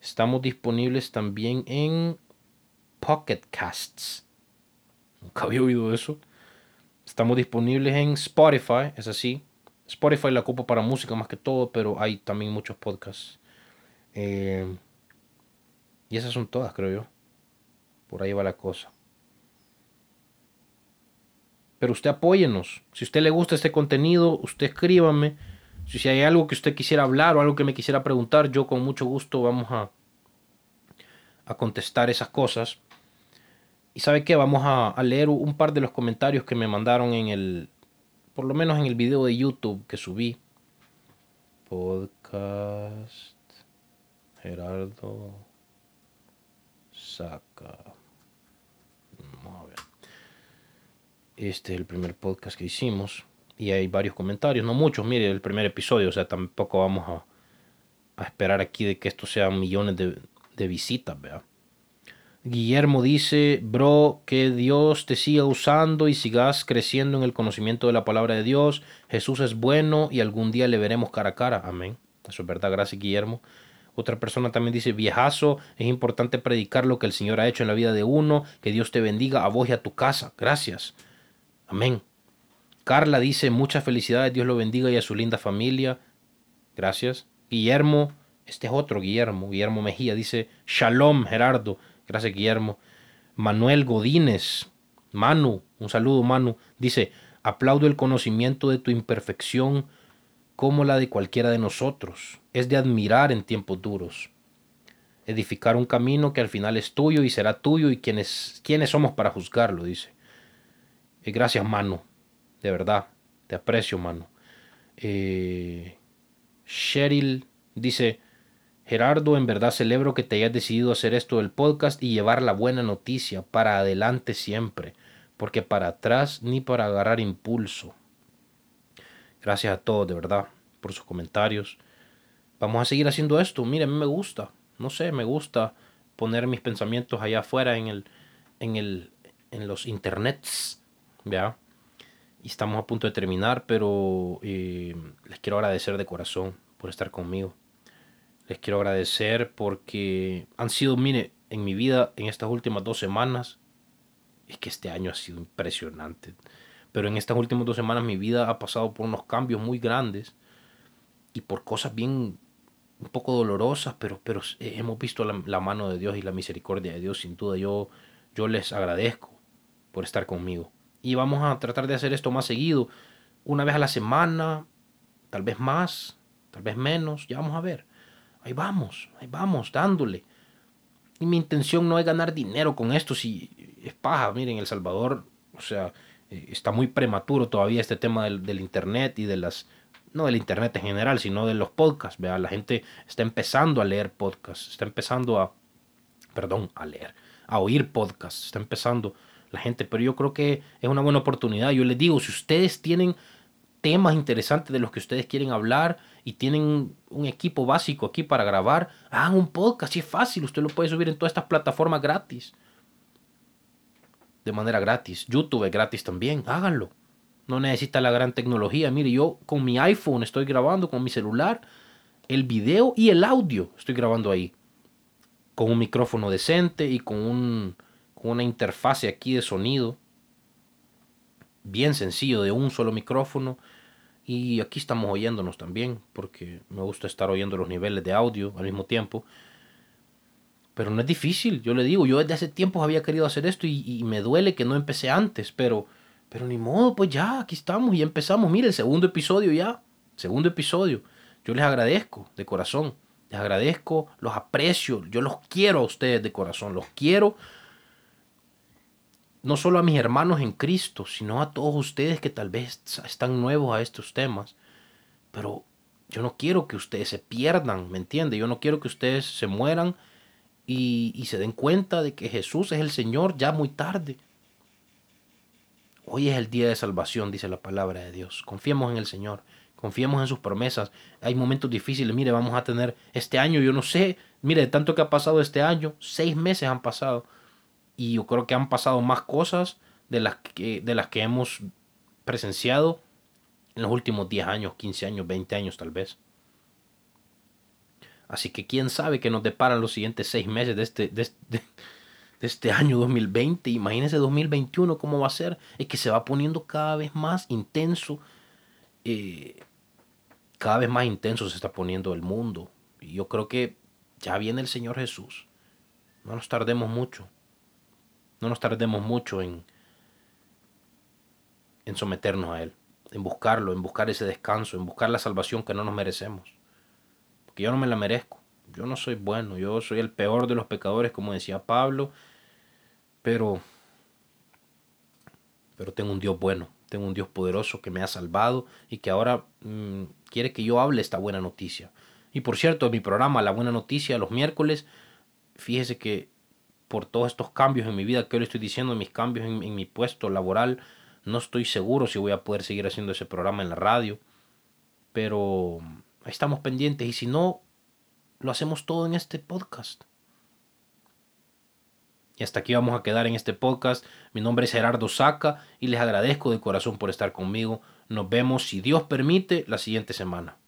Estamos disponibles también en Pocket Casts. Nunca había oído eso. Estamos disponibles en Spotify, es así. Spotify la ocupo para música más que todo, pero hay también muchos podcasts. Y esas son todas, creo yo. Por ahí va la cosa. Pero usted apóyenos. Si a usted le gusta este contenido, usted escríbame. Si hay algo que usted quisiera hablar o algo que me quisiera preguntar, yo con mucho gusto vamos a contestar esas cosas. ¿Y sabe qué? Vamos a leer un par de los comentarios que me mandaron por lo menos en el video de YouTube que subí. Podcast Gerardo Saca. Vamos a ver. Este es el primer podcast que hicimos. y hay varios comentarios, no muchos, mire, el primer episodio, o sea, tampoco vamos a esperar aquí de que esto sean millones de visitas, ¿verdad? Guillermo dice, bro, que Dios te siga usando y sigas creciendo en el conocimiento de la palabra de Dios. Jesús es bueno y algún día le veremos cara a cara. Amén. Eso es verdad, gracias Guillermo. Otra persona también dice, viejazo, es importante predicar lo que el Señor ha hecho en la vida de uno. Que Dios te bendiga a vos y a tu casa. Gracias. Amén. Carla dice, muchas felicidades, Dios lo bendiga y a su linda familia. Gracias. Guillermo, este es otro Guillermo, Guillermo Mejía, dice, Shalom Gerardo. Gracias Guillermo. Manuel Godínez, Manu, un saludo Manu, dice, aplaudo el conocimiento de tu imperfección como la de cualquiera de nosotros. Es de admirar en tiempos duros. Edificar un camino que al final es tuyo y será tuyo y quiénes somos para juzgarlo, dice. Gracias Manu, de verdad, te aprecio Manu. Cheryl dice, Gerardo, en verdad celebro que te hayas decidido hacer esto del podcast y llevar la buena noticia para adelante siempre, porque para atrás ni para agarrar impulso. Gracias a todos, de verdad, por sus comentarios. Vamos a seguir haciendo esto. Mira, a mí me gusta, no sé, me gusta poner mis pensamientos allá afuera en los internets, ¿ya? Y estamos a punto de terminar, pero les quiero agradecer de corazón por estar conmigo. Les quiero agradecer porque han sido, mire, en mi vida, en estas últimas 2 semanas, es que este año ha sido impresionante, pero en estas últimas 2 semanas mi vida ha pasado por unos cambios muy grandes y por cosas bien, un poco dolorosas, pero hemos visto la mano de Dios y la misericordia de Dios, sin duda. Yo les agradezco por estar conmigo y vamos a tratar de hacer esto más seguido, una vez a la semana, tal vez más, tal vez menos, ya vamos a ver. Ahí vamos, dándole. Y mi intención no es ganar dinero con esto, si es paja. Miren, El Salvador, o sea, está muy prematuro todavía este tema del internet y de las... No del internet en general, sino de los podcasts, ¿verdad? La gente está empezando a leer podcasts, está empezando a oír podcasts, está empezando la gente. Pero yo creo que es una buena oportunidad. Yo les digo, si ustedes tienen temas interesantes de los que ustedes quieren hablar y tienen un equipo básico aquí para grabar, hagan un podcast, si es fácil, usted lo puede subir en todas estas plataformas gratis, de manera gratis. YouTube es gratis también, háganlo, no necesita la gran tecnología. Mire, yo con mi iPhone estoy grabando, con mi celular, el video y el audio estoy grabando ahí, con un micrófono decente y con una interfase aquí de sonido, bien sencillo, de un solo micrófono. Y aquí estamos oyéndonos también, porque me gusta estar oyendo los niveles de audio al mismo tiempo. Pero no es difícil, yo le digo, yo desde hace tiempo había querido hacer esto y me duele que no empecé antes, pero ni modo, pues ya, aquí estamos y empezamos. Mire, el segundo episodio ya, yo les agradezco de corazón, les agradezco, los aprecio, yo los quiero a ustedes de corazón, los quiero. No solo a mis hermanos en Cristo, sino a todos ustedes que tal vez están nuevos a estos temas. Pero yo no quiero que ustedes se pierdan, ¿me entiende? Yo no quiero que ustedes se mueran y se den cuenta de que Jesús es el Señor ya muy tarde. Hoy es el día de salvación, dice la palabra de Dios. Confiemos en el Señor, confiemos en sus promesas. Hay momentos difíciles, mire, vamos a tener este año, yo no sé, mire, de tanto que ha pasado este año, 6 meses han pasado. Y yo creo que han pasado más cosas de las que hemos presenciado en los últimos 10 años, 15 años, 20 años tal vez. Así que quién sabe qué nos deparan los siguientes 6 meses de este año 2020. Imagínense 2021 cómo va a ser. Es que se va poniendo cada vez más intenso. Cada vez más intenso se está poniendo el mundo. Y yo creo que ya viene el Señor Jesús. No nos tardemos mucho. No nos tardemos mucho en someternos a Él, en buscarlo, en buscar ese descanso, en buscar la salvación que no nos merecemos. Porque yo no me la merezco, yo no soy bueno, yo soy el peor de los pecadores, como decía Pablo, pero tengo un Dios bueno, tengo un Dios poderoso que me ha salvado y que ahora quiere que yo hable esta buena noticia. Y por cierto, en mi programa La Buena Noticia, los miércoles, fíjese que por todos estos cambios en mi vida que hoy le estoy diciendo, mis cambios en mi puesto laboral, No estoy seguro si voy a poder seguir haciendo ese programa en la radio, pero estamos pendientes y si no, lo hacemos todo en este podcast. Y hasta aquí vamos a quedar en este podcast. Mi nombre es Gerardo Saca y les agradezco de corazón por estar conmigo. Nos vemos, si Dios permite, la siguiente semana.